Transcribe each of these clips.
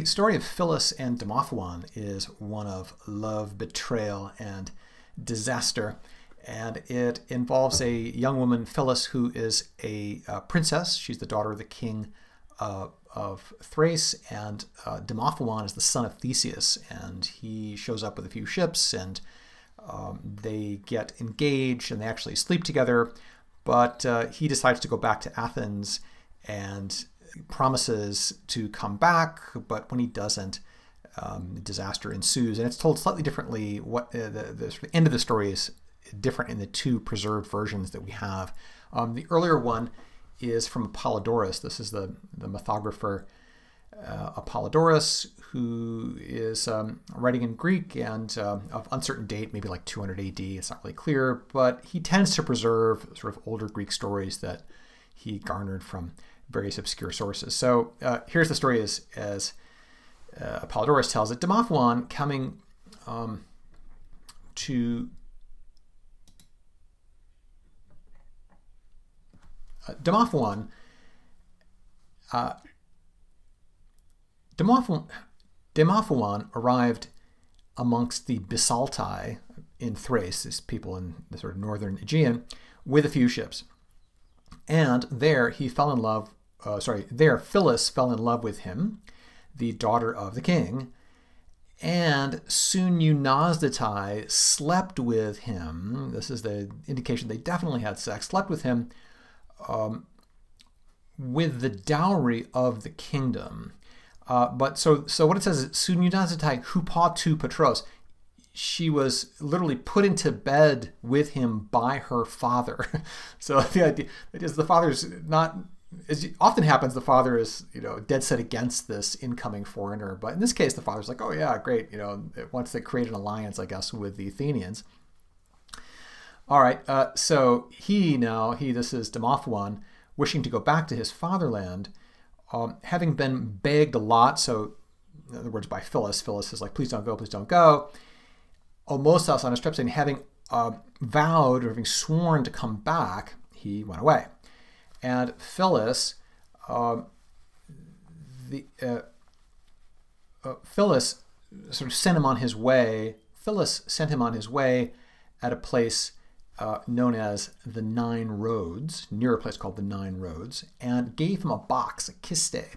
The story of Phyllis and Demophoon is one of love, betrayal, and disaster, and it involves a young woman, Phyllis, who is a princess. She's the daughter of the king of Thrace, and Demophoon is the son of Theseus, and he shows up with a few ships, and they get engaged, and they actually sleep together, but he decides to go back to Athens and promises to come back, but when he doesn't, disaster ensues. And it's told slightly differently. What the sort of end of the story is different in the two preserved versions that we have. The earlier one is from Apollodorus. This is the mythographer Apollodorus, who is writing in Greek and of uncertain date, maybe like 200 AD. It's not really clear, but he tends to preserve sort of older Greek stories that he garnered from various obscure sources. So here's the story as Apollodorus tells it. Demophoon, coming Demophoon arrived amongst the Bisaltai in Thrace, these people in the sort of northern Aegean, with a few ships. And there he fell in love. There Phyllis fell in love with him, the daughter of the king, and soon Eunosdetai slept with him. This is the indication they definitely had sex. Slept with him, with the dowry of the kingdom. But what it says is soon Eunosdetai hupautou patros. She was literally put into bed with him by her father. So the idea is the father's not. As often happens, the father is, dead set against this incoming foreigner. But in this case, the father's like, oh, yeah, great. Once they create an alliance, I guess, with the Athenians. All right. So this is Demophoon, wishing to go back to his fatherland, having been begged a lot. So in other words, by Phyllis. Phyllis is like, please don't go, please don't go. Omosas on his trips, and having vowed or having sworn to come back, he went away. And Phyllis, Phyllis sort of sent him on his way. Phyllis sent him on his way at a place known as the Nine Roads, near a place called the Nine Roads, and gave him a box, a kiste,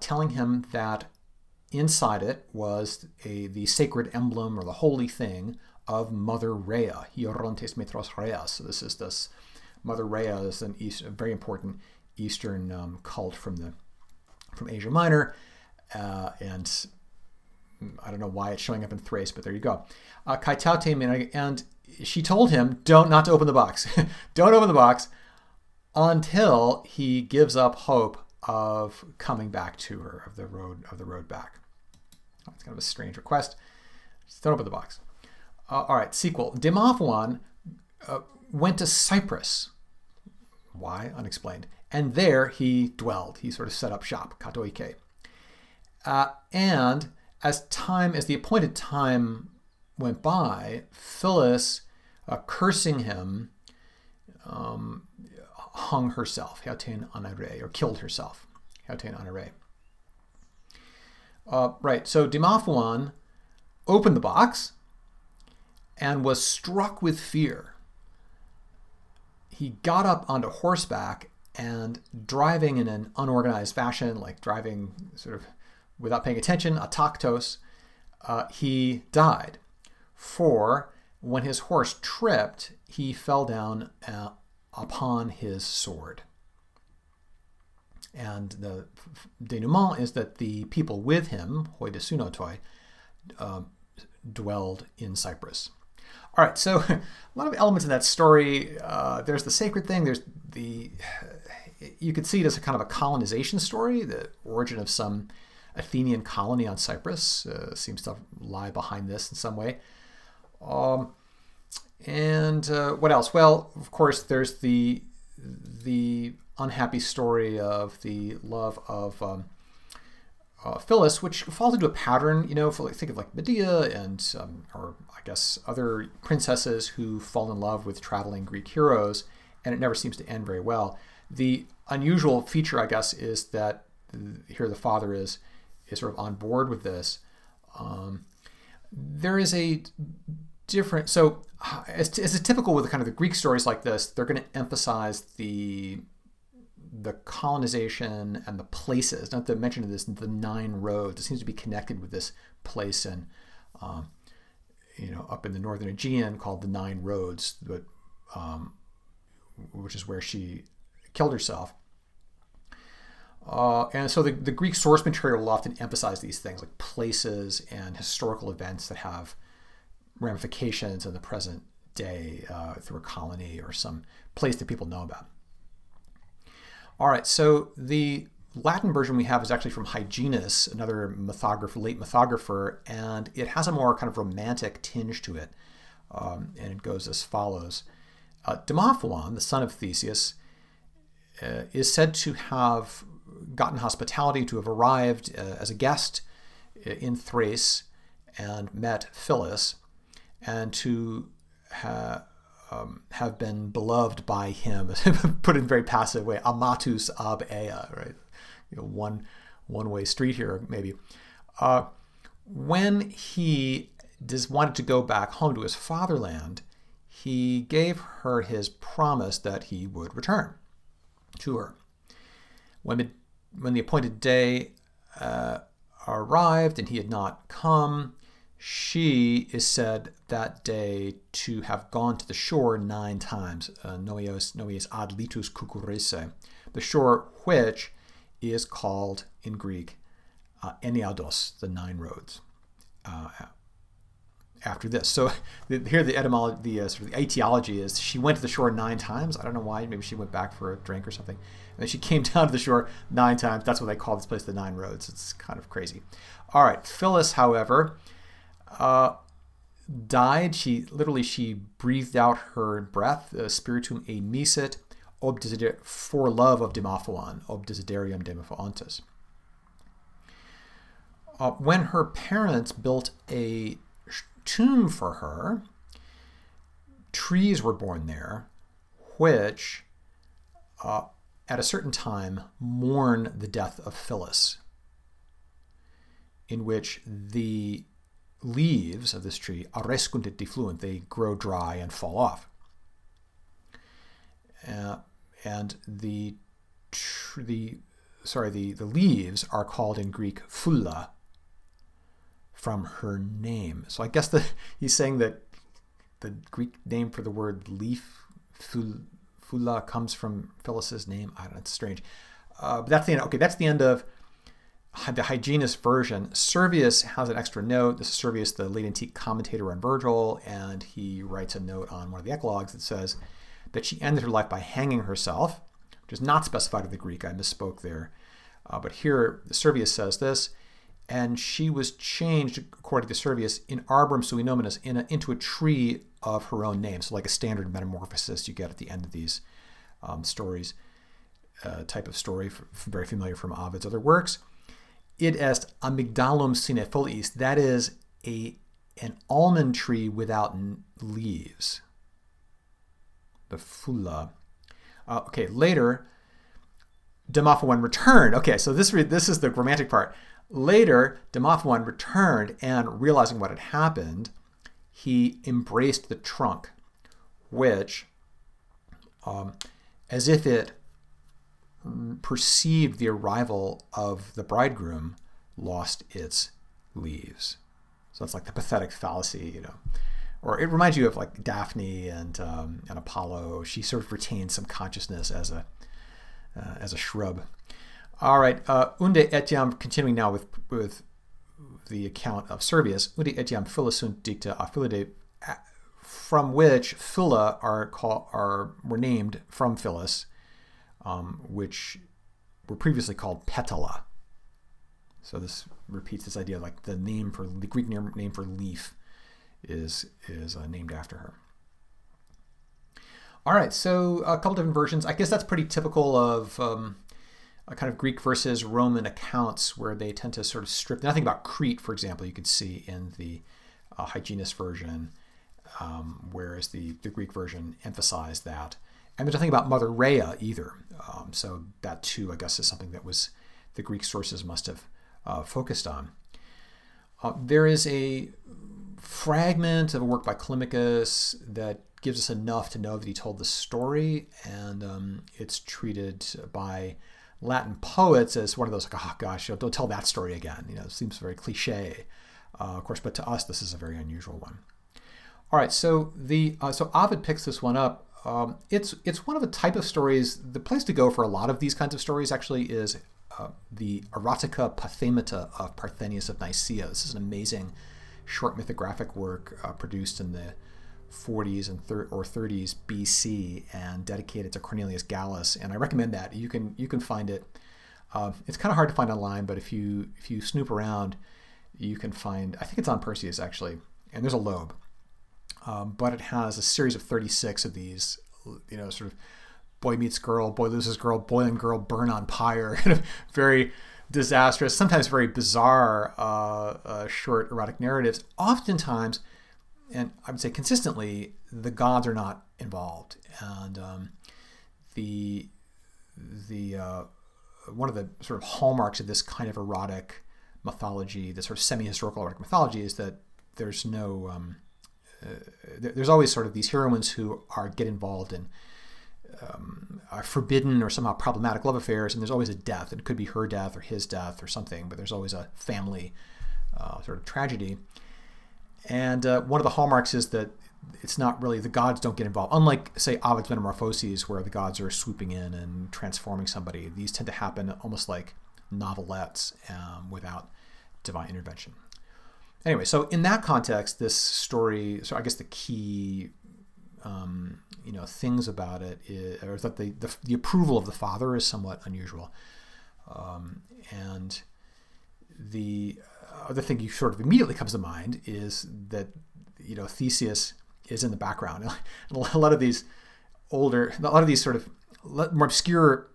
telling him that inside it was the sacred emblem or the holy thing of Mother Rhea, Hierontes Metros Rheas. So this is this. Mother Rhea is a very important Eastern cult from Asia Minor, and I don't know why it's showing up in Thrace, but there you go. And she told him, not to open the box. Don't open the box until he gives up hope of coming back to her, of the road back. It's kind of a strange request. Just don't open the box. All right, sequel. Demophoon went to Cyprus. Why? Unexplained. And there he dwelled. He sort of set up shop, katoike. And as the appointed time went by, Phyllis, cursing him, hung herself, or killed herself. Right, so Demophoon opened the box and was struck with fear. He got up onto horseback and, driving in an unorganized fashion, like driving sort of without paying attention, ataktos, he died. For when his horse tripped, he fell down upon his sword. And the denouement is that the people with him, hoi desunotoi, dwelled in Cyprus. All right, so a lot of elements in that story. There's the sacred thing. There's you could see it as a kind of a colonization story. The origin of some Athenian colony on Cyprus seems to lie behind this in some way. And what else? Well, of course, there's the unhappy story of the love of Phyllis, which falls into a pattern, think of like Medea and, or I guess other princesses who fall in love with traveling Greek heroes, and it never seems to end very well. The unusual feature, I guess, is that here the father is is sort of on board with this. There is a different, so as is typical with kind of the Greek stories like this, they're going to emphasize the colonization and the places. Not to mention this, the 9 roads. It seems to be connected with this place in, up in the northern Aegean called the 9 Roads, but which is where she killed herself. And so the Greek source material will often emphasize these things like places and historical events that have ramifications in the present day through a colony or some place that people know about. All right, so the Latin version we have is actually from Hyginus, another late mythographer, and it has a more kind of romantic tinge to it. And it goes as follows. Demophoon, the son of Theseus, is said to have gotten hospitality, to have arrived as a guest in Thrace and met Phyllis, and to have been beloved by him, put in very passive way, amatus ab ea, right? One-way street here, maybe. When he wanted to go back home to his fatherland, he gave her his promise that he would return to her. When the appointed day arrived and he had not come, she is said that day to have gone to the shore 9 times, noies ad litus kukurese, the shore which is called in Greek Eniados, the 9 roads. After this, so here the etymology, the etiology is she went to the shore 9 times. I don't know why. Maybe she went back for a drink or something, and then she came down to the shore 9 times. That's what they call this place, the 9 roads. It's kind of crazy. All right, Phyllis, however, died. She breathed out her breath, spiritum emisit, for love of Demophoon, obdesiderium Demophoontes. When her parents built a tomb for her, trees were born there, which at a certain time mourn the death of Phyllis, in which the leaves of this tree arescunt et defluent, they grow dry and fall off. And the leaves are called in Greek phulla, from her name. So I guess he's saying that the Greek name for the word leaf, phula, comes from Phyllis's name. I don't know, it's strange. But that's the end. Okay, that's the end of the Hyginus version. Servius has an extra note. This is Servius, the late antique commentator on Virgil, and he writes a note on one of the eclogues that says that she ended her life by hanging herself, which is not specified in the Greek. I misspoke there. But here, Servius says this, and she was changed, according to Servius, in arbum sui nominis, into a tree of her own name. So like a standard metamorphosis you get at the end of these stories, type of story, very familiar from Ovid's other works. Id est amygdalum sine foliis, that is an almond tree without leaves. The phula. Okay, later, Demophoon returned. Okay, so this is the romantic part. Later, Demophoon returned, and realizing what had happened, he embraced the trunk, which, as if it perceived the arrival of the bridegroom, lost its leaves. So that's like the pathetic fallacy, Or it reminds you of like Daphne and Apollo. She sort of retains some consciousness as a shrub. All right, unde etiam, continuing now with the account of Servius, unde etiam phyla sunt dicta a philidae, from which phyla were named from Phyllis, which were previously called petala. So this repeats this idea, like the Greek name for leaf is named after her. All right, so a couple different versions. I guess that's pretty typical of a kind of Greek versus Roman accounts where they tend to sort of strip nothing about Crete, for example, you can see in the Hyginus version, whereas the Greek version emphasized that. And there's nothing about Mother Rhea either. So that too, I guess, is something that the Greek sources must have focused on. There is a fragment of a work by Callimachus that gives us enough to know that he told the story, and it's treated by Latin poets as one of those, like, oh gosh, don't tell that story again. You know, it seems very cliche, of course, but to us this is a very unusual one. All right, so so Ovid picks this one up. It's one of the type of stories. The place to go for a lot of these kinds of stories actually is the Erotica Pathemata of Parthenius of Nicaea. This is an amazing short mythographic work produced in the 40s and 30s BC and dedicated to Cornelius Gallus. And I recommend that. You can find it. It's kind of hard to find online, but if you snoop around, you can find. I think it's on Perseus actually, and there's a lobe. But it has a series of 36 of these, you know, sort of boy meets girl, boy loses girl, boy and girl burn on pyre, kind of very disastrous, sometimes very bizarre short erotic narratives. Oftentimes, and I would say consistently, the gods are not involved. And the one of the sort of hallmarks of this kind of erotic mythology, this sort of semi-historical erotic mythology, is that there's no... there's always sort of these heroines who get involved in are forbidden or somehow problematic love affairs, and there's always a death. It could be her death or his death or something, but there's always a family sort of tragedy. And one of the hallmarks is that it's not really, the gods don't get involved. Unlike, say, Ovid's Metamorphoses, where the gods are swooping in and transforming somebody, these tend to happen almost like novelettes without divine intervention. Anyway, so in that context, this story, so I guess the key, things about it is, or that the approval of the father is somewhat unusual. And the other thing you sort of immediately comes to mind is that, you know, Theseus is in the background. And a lot of these sort of more obscure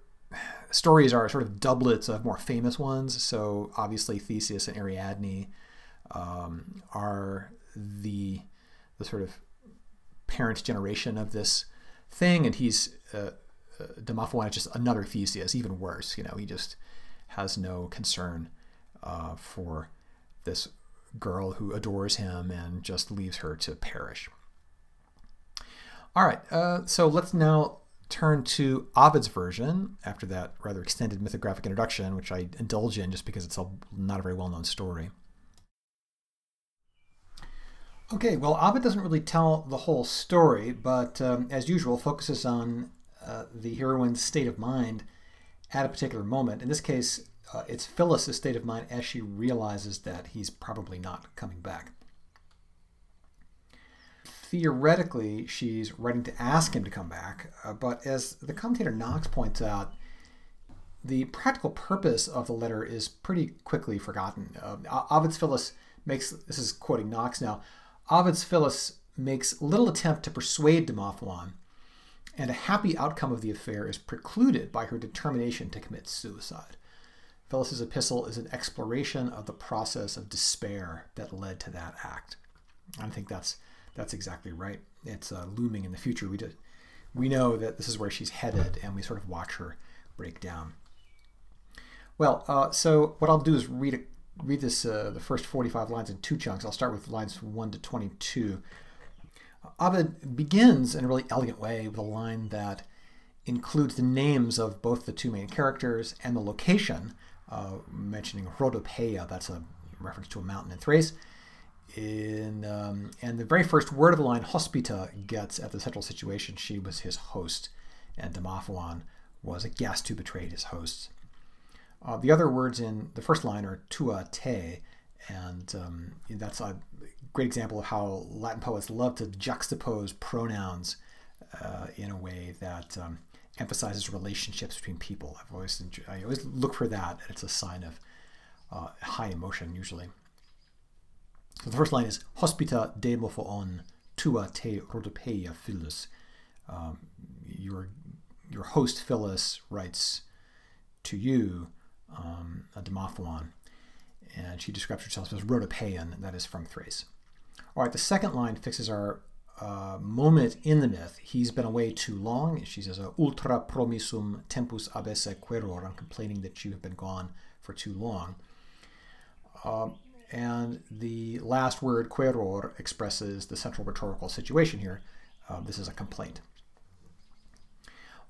stories are sort of doublets of more famous ones. So obviously Theseus and Ariadne are the sort of parent generation of this thing, and he's Demophoon is just another Theseus, even worse. You know, he just has no concern for this girl who adores him and just leaves her to perish. All right, so let's now turn to Ovid's version after that rather extended mythographic introduction, which I indulge in just because it's not a very well-known story. Okay, well, Ovid doesn't really tell the whole story, but as usual, focuses on the heroine's state of mind at a particular moment. In this case, it's Phyllis' state of mind as she realizes that he's probably not coming back. Theoretically, she's writing to ask him to come back, but as the commentator Knox points out, the practical purpose of the letter is pretty quickly forgotten. Ovid's Phyllis makes, this is quoting Knox now, Ovid's Phyllis makes little attempt to persuade Demophoon, and a happy outcome of the affair is precluded by her determination to commit suicide. Phyllis's epistle is an exploration of the process of despair that led to that act. I think that's exactly right. It's looming in the future. We know that this is where she's headed, and we sort of watch her break down. Well, so what I'll do is read this, the first 45 lines in two chunks. I'll start with lines 1 to 22. Ovid begins in a really elegant way with a line that includes the names of both the two main characters and the location, mentioning Rhodopeia, that's a reference to a mountain in Thrace. And the very first word of the line, hospita, gets at the central situation. She was his host, and Demophoon was a guest who betrayed his hosts. The other words in the first line are tua te, and that's a great example of how Latin poets love to juxtapose pronouns in a way that emphasizes relationships between people. I always look for that. It's a sign of high emotion, usually. So the first line is hospita Demophoon tua te Rhodopeia Phyllis. Your host Phyllis writes to you, a Demophoon, and she describes herself as Rhodopeian, and that is from Thrace. All right, the second line fixes our moment in the myth. He's been away too long, and she says, ultra promissum tempus abesse queror, I'm complaining that you have been gone for too long. And the last word, queror, expresses the central rhetorical situation here. This is a complaint.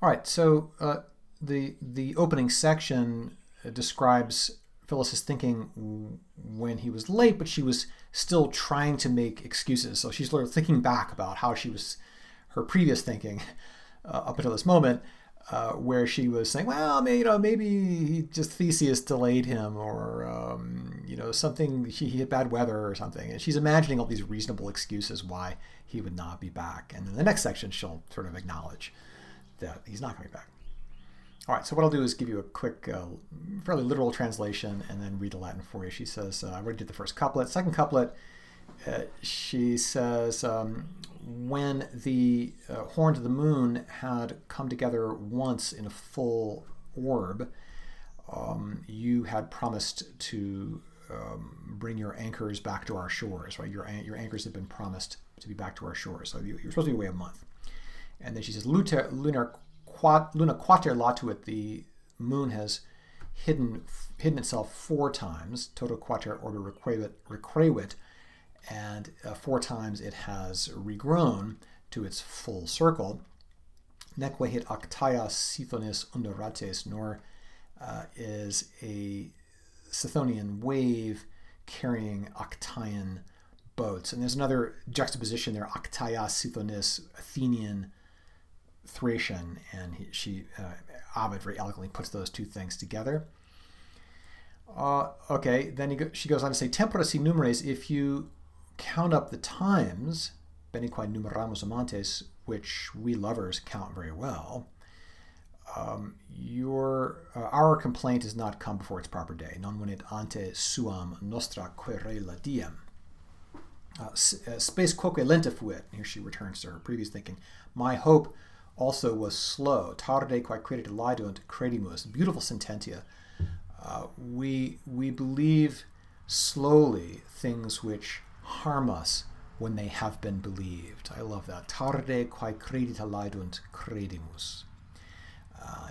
All right, so the opening section describes Phyllis's thinking when he was late, but she was still trying to make excuses. So she's sort of thinking back about how she was, her previous thinking up until this moment, where she was saying, well, maybe just Theseus delayed him, or something, he had bad weather or something. And she's imagining all these reasonable excuses why he would not be back. And then the next section, she'll sort of acknowledge that he's not coming back. All right, so what I'll do is give you a quick, fairly literal translation and then read the Latin for you. She says, I already did the first couplet. Second couplet, she says, when the horns of the moon had come together once in a full orb, you had promised to bring your anchors back to our shores, right? Your anchors had been promised to be back to our shores. So you were supposed to be away a month. And then she says, Luna quater latuit, the moon has hidden itself four times, toto quater order recrevit, and four times it has regrown to its full circle. Neque hit actaia Sithonis underates, nor is a Sithonian wave carrying Actaian boats. And there's another juxtaposition there, actaia Sithonis, Athenian, Thracian, and Ovid very eloquently puts those two things together. Okay, then she goes on to say, tempora si numeres, if you count up the times, beniquae numeramus amantes, which we lovers count very well, our complaint has not come before its proper day. Non venit ante suam nostra querela diem. Spes quoque lenta fuit. Here she returns to her previous thinking. My hope also was slow. Tarde quae crede laedunt credimus. Beautiful sententia. We believe slowly things which harm us when they have been believed. I love that. Tarde quae credita laedunt credimus.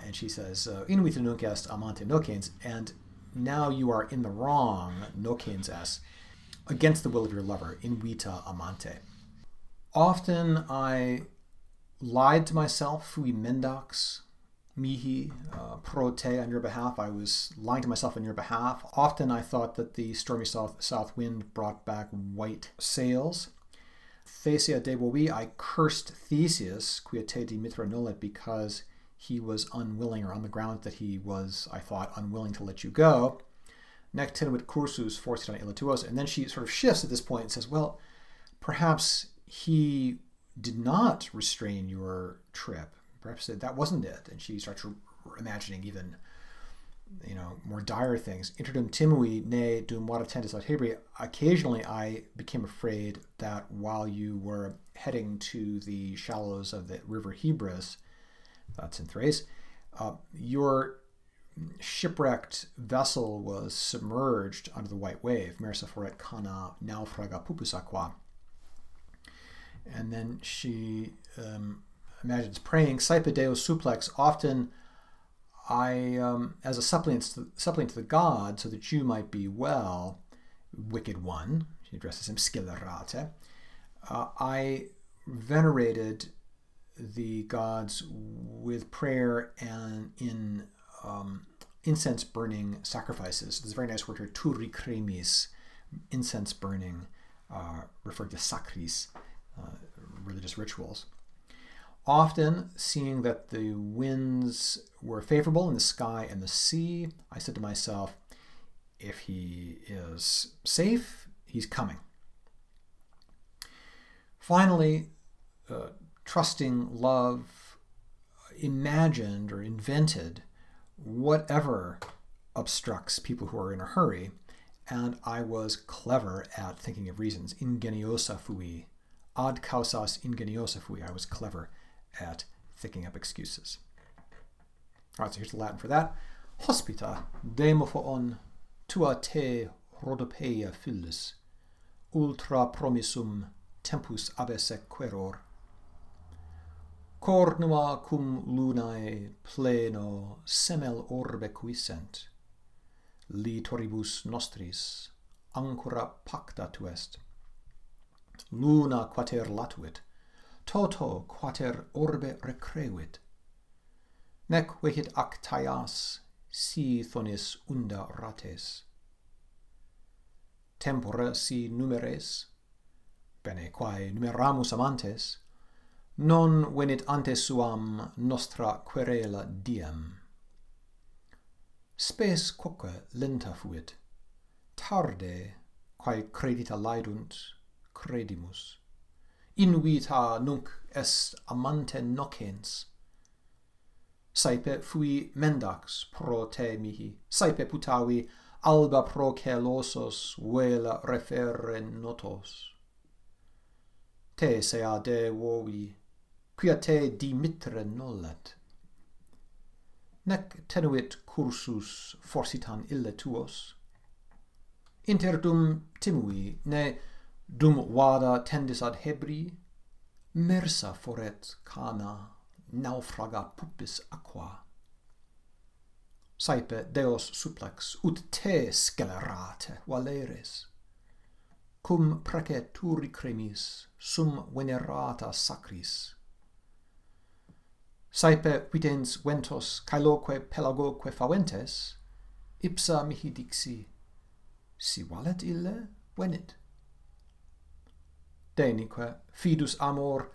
And she says, Inuit nunc est amante nocens, and now you are in the wrong, nocens est, against the will of your lover, invita amante. Often I lied to myself, fui mendax, mihi, pro te, on your behalf. I was lying to myself on your behalf. Often I thought that the stormy south wind brought back white sails. Theseia devovi, I cursed Theseus, quia te dimitra nolet, because he was unwilling, or on the ground that he was, I thought, unwilling to let you go. Nec tenuit cursus fortuna illa tuos. And then she sort of shifts at this point and says, well, perhaps he did not restrain your trip. Perhaps that wasn't it. And she starts imagining even, more dire things. Interdum timui ne dum moratendis ad Hebri. Occasionally I became afraid that while you were heading to the shallows of the river Hebrus, that's in Thrace, your shipwrecked vessel was submerged under the white wave. Mersaphoret kana naufraga pupus aqua. And then she imagines praying, Saipe Deus suplex, often I, as a suppliant to the god, so that you might be well, wicked one, she addresses him, scelerate, I venerated the gods with prayer and in incense-burning sacrifices. There's a very nice word here, turicremis, incense-burning, referred to sacris, religious rituals. Often, seeing that the winds were favorable in the sky and the sea, I said to myself, if he is safe, he's coming. Finally, trusting love, imagined or invented whatever obstructs people who are in a hurry, and I was clever at thinking of reasons. Ingeniosa fui, ad causas ingeniosa fui. I was clever at thinking up excuses. All right, so here's the Latin for that. Hospita Demophoon tua te Rhodopeia Phyllis ultra promissum tempus abesse queror. Cornua cum lunae pleno semel orbe quisent, litoribus nostris ancora pactatur est. Luna quater latuit, toto quater orbe recrevit, nec vecit actaeas si thonis unda rates. Tempora si numeres, bene quae numeramus amantes, non venit ante suam nostra querela diem. Spes quoque lenta fuit, tarde, quae credita laedunt, credimus. Invita nunc est amante nocens. Saepe fui mendax pro te mihi, saepe putavi alba pro celosos vela referre notos. Te sea de vovi, quia te dimitre nollet. Nec tenuit cursus forsitan ille tuos, interdum timui, ne dum vada tendis ad Hebri, mersa foret cana, naufraga pupis aqua. Saepe Deos supplex, ut te scelerate valeres, cum preceturi cremis, sum venerata sacris. Saepe videns ventos caeloque pelagoque faventes, ipsa mihi dixi, si valet ille, venit. Denique fidus amor,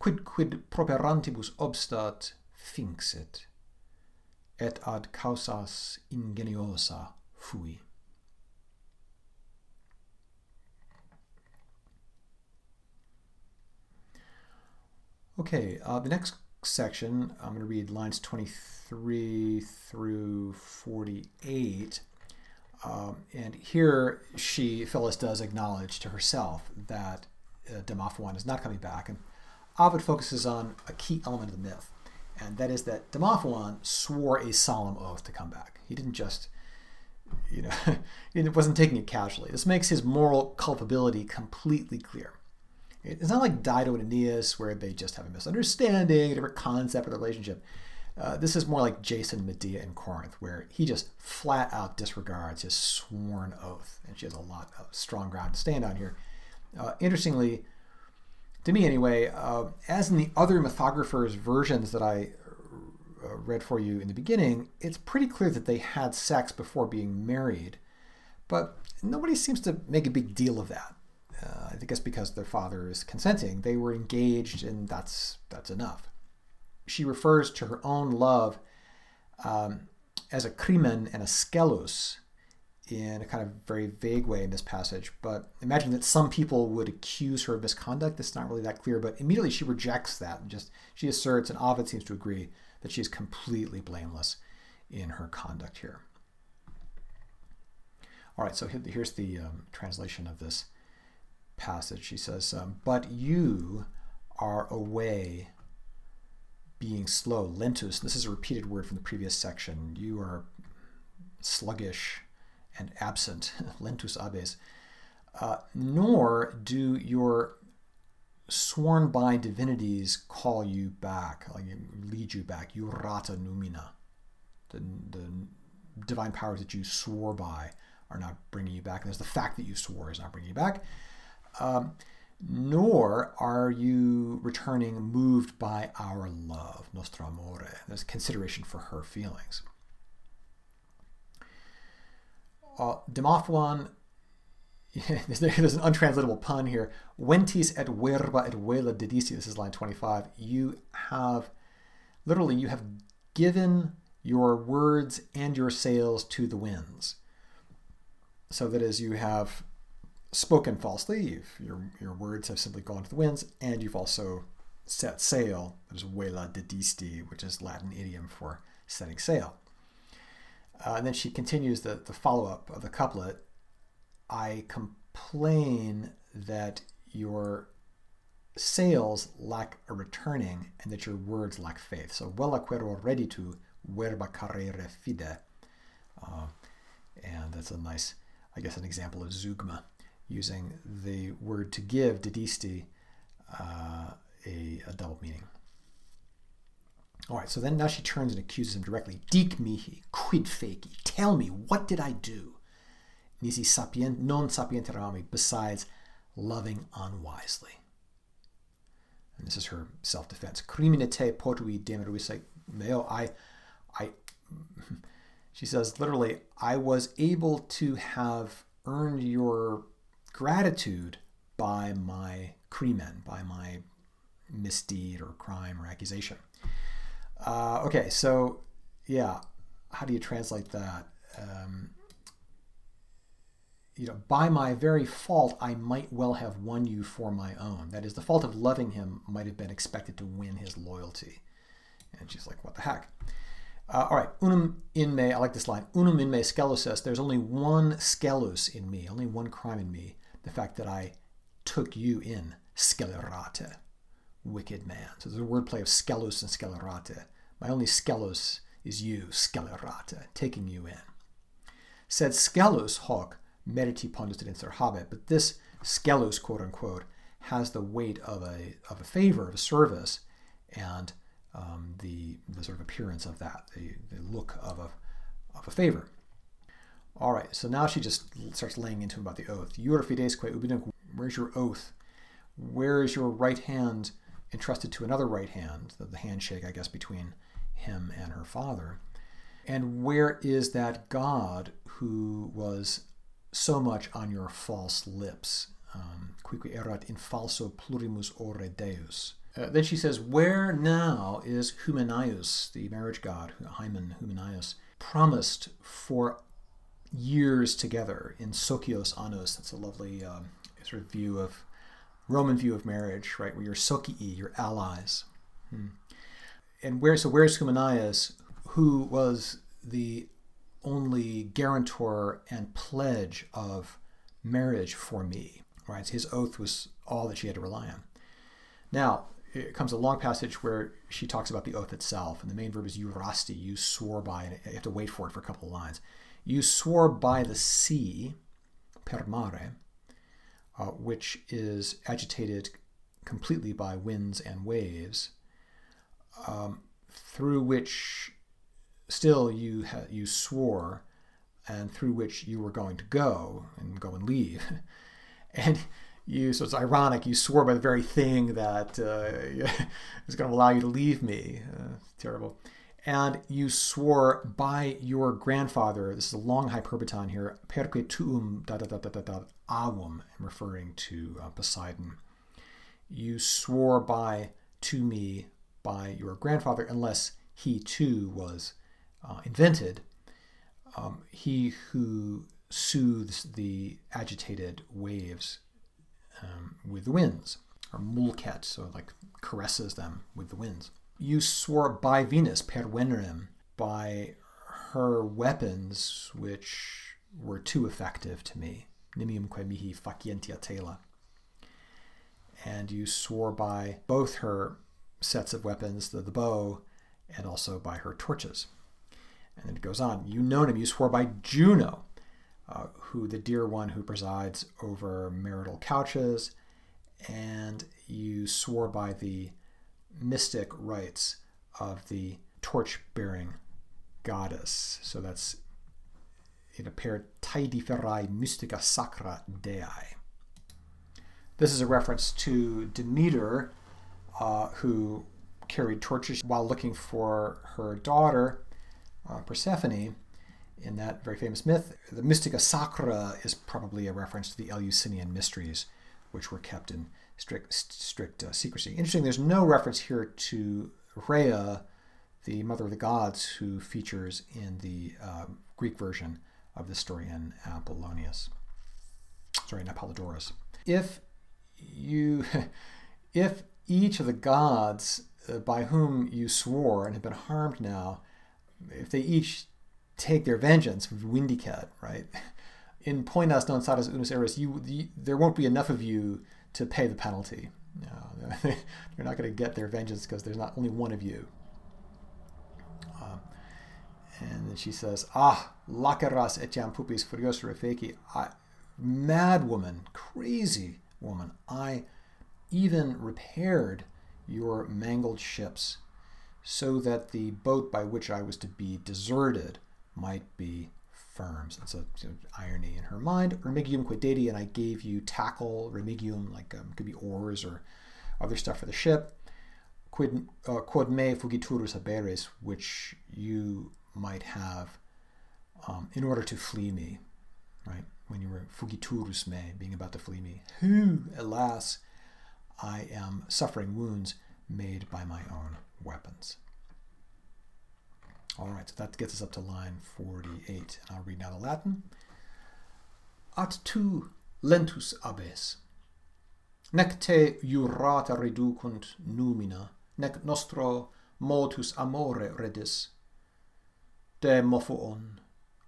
quid properantibus obstat, finxit, et ad causas ingeniosa fui. Okay, the next section, I'm going to read lines 23 through 48, and here Phyllis does acknowledge to herself that Demophoon is not coming back, and Ovid focuses on a key element of the myth, and that is that Demophoon swore a solemn oath to come back. He didn't just, he wasn't taking it casually. This makes his moral culpability completely clear. It's not like Dido and Aeneas where they just have a misunderstanding, a different concept of the relationship. This is more like Jason, Medea, and Corinth, where he just flat out disregards his sworn oath, and she has a lot of strong ground to stand on here. Interestingly, to me anyway, as in the other mythographers' versions that I read for you in the beginning, it's pretty clear that they had sex before being married, but nobody seems to make a big deal of that. I think it's because their father is consenting. They were engaged, and that's enough. She refers to her own love as a crimen and a scelus in a kind of very vague way in this passage. But imagine that some people would accuse her of misconduct. It's not really that clear, but immediately she rejects that, and she asserts, and Ovid seems to agree, that she is completely blameless in her conduct here. All right, so here's the translation of this passage. She says, but you are away being slow, lentus. This is a repeated word from the previous section. You are sluggish and absent, lentus abes, nor do your sworn by divinities call you back, like lead you back, jurata numina. The divine powers that you swore by are not bringing you back. And there's the fact that you swore is not bringing you back. Nor are you returning moved by our love, nostro amore. There's consideration for her feelings. Demophoon, there's an untranslatable pun here. Ventis et verba et vela dedici. This is line 25. You have given your words and your sails to the winds. So that is, you have spoken falsely, your words have simply gone to the winds, and you've also set sail. There's vela dedisti, which is Latin idiom for setting sail. And then she continues the follow-up of the couplet. I complain that your sails lack a returning and that your words lack faith. So vela quero reditu, verba carere fide. And that's a nice, I guess, an example of zeugma, using the word to give, didisti, a double meaning. All right, so then now she turns and accuses him directly. Dic mihi, quid feci, tell me, what did I do? nisi sapient, non sapienterami, besides loving unwisely. And this is her self-defense. Crimine te potui demeruisse meo. She says literally, I was able to have earned your gratitude by my crimen, by my misdeed or crime or accusation. Okay, so yeah, how do you translate that? By my very fault, I might well have won you for my own. That is, the fault of loving him might have been expected to win his loyalty. And she's like, what the heck? All right, unum in me, I like this line. Unum in me scelus, there's only one scelus in me, only one crime in me, the fact that I took you in, scelerate, wicked man. So there's a wordplay of scelus and scelerate. My only scelus is you, scelerate, taking you in. Said scelus hoc meriti pondus habet, but this scelus, quote unquote, has the weight of a favor, of a service, and the sort of appearance of that, the look of a favor. All right, so now she just starts laying into him about the oath. Iura fidesque ubidunque, where's your oath? Where is your right hand entrusted to another right hand, the handshake, I guess, between him and her father? And where is that God who was so much on your false lips? Quique erat in falso plurimus ore deus. Then she says, where now is Hymenaius, the marriage god, Hymen, Hymenaius, promised for years together in Socios Annos? That's a lovely sort of view of, Roman view of marriage, right, where you're Socii, your allies. And where's Hymenaius, who was the only guarantor and pledge of marriage for me, right? His oath was all that she had to rely on. Now, it comes a long passage where she talks about the oath itself, and the main verb is eurasti, you swore by, and you have to wait for it for a couple of lines. You swore by the sea, per mare, which is agitated completely by winds and waves, through which still you swore, and through which you were going to go and leave. And so it's ironic, you swore by the very thing that is going to allow you to leave me. Terrible. And you swore by your grandfather, this is a long hyperbaton here, perque tuum avum, referring to Poseidon. You swore by, to me, by your grandfather, unless he too was invented. He who soothes the agitated waves with the winds, or mulket, so like caresses them with the winds. You swore by Venus, per venerem, by her weapons, which were too effective to me, nimiumque mihi facientia tela. And you swore by both her sets of weapons, the bow, and also by her torches. And then it goes on. You known him, you swore by Juno, who the dear one who presides over marital couches, and you swore by the mystic rites of the torch-bearing goddess. So that's in a pair, Taediferai mystica sacra dei. This is a reference to Demeter, who carried torches while looking for her daughter, Persephone. In that very famous myth, the Mystica Sacra is probably a reference to the Eleusinian mysteries, which were kept in strict secrecy. Interesting, there's no reference here to Rhea, the mother of the gods, who features in the Greek version of the story in Apollodorus. If each of the gods by whom you swore and have been harmed now, if they each take their vengeance, Windicat, right? In poenas non satis unus eris, there won't be enough of you to pay the penalty. No, they're not going to get their vengeance because there's not only one of you. And then she says, laceras etiam pupis furios refeci, mad woman, crazy woman, I even repaired your mangled ships so that the boat by which I was to be deserted might be firm, so it's a irony in her mind. Remigium quid dedi, and I gave you tackle. Remigium, like could be oars or other stuff for the ship. Quod me fugiturus haberes, which you might have in order to flee me, right? When you were fugiturus me, being about to flee me. Who, alas, I am suffering wounds made by my own weapons. All right, so that gets us up to line 48. And I'll read now the Latin. At tu lentus abes, nec te jurata reducunt numina, nec nostro motus amore redis, Demophoon,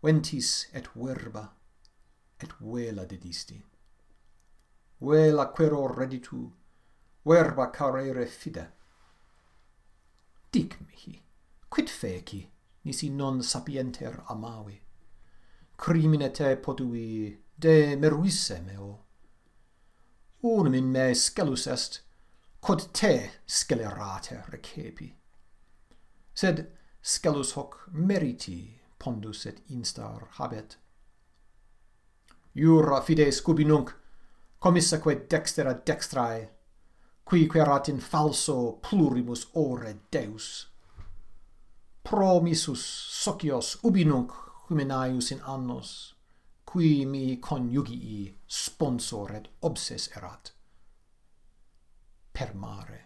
ventis et verba, et vela dedisti. Vela quero reditu, verba carere fide. Dic mihi, quid feci, nisi non sapienter amavi? Crimine te potui, de meruisse meo. Unum in me scelus est, quod te scelerate recepi. Sed scelus hoc meriti pondus et instar habet. Jura fides cubi nunc, commissaque dextera dextrae, qui querat in falso plurimus ore deus. Promissus socios ubi nunc humenaeus in annos, qui mi conjugii sponsor et obses erat. Per mare,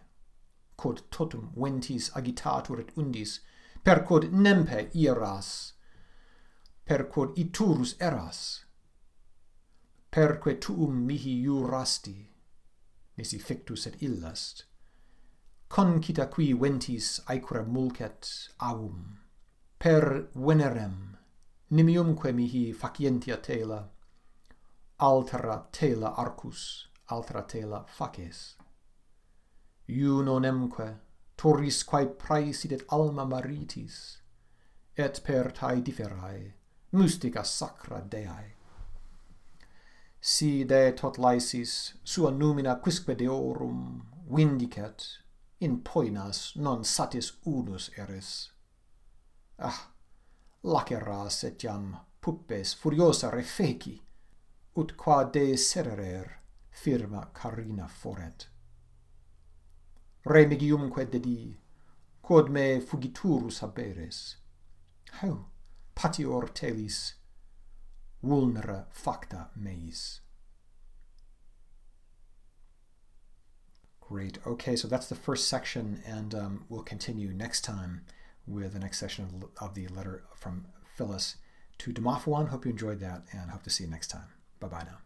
quod totum ventis agitatur et undis, per quod nempe iras, per quod iturus eras, perque tuum mihi jurasti, nisi fictus et illast, concita qui ventis aequere mulcet avum, per venerem, nimiumque mihi facientia tela, altera tela arcus, altera tela faces. Juno nemque, toris quae praesidet alma maritis, et per tae differae, mystica sacra deae. Si de tot laesis, sua numina quisque deorum, vindicet, in poenas non satis unus eris. Ah! Laceras et jam puppes furiosa refeci, ut qua de sererer firma carina foret. Remigiumque dedi, quod me fugiturus haberes, heu, patior telis, vulnera facta meis. Great. Okay, so that's the first section, and we'll continue next time with the next section of the letter from Phyllis to Demophoon. Hope you enjoyed that, and hope to see you next time. Bye-bye now.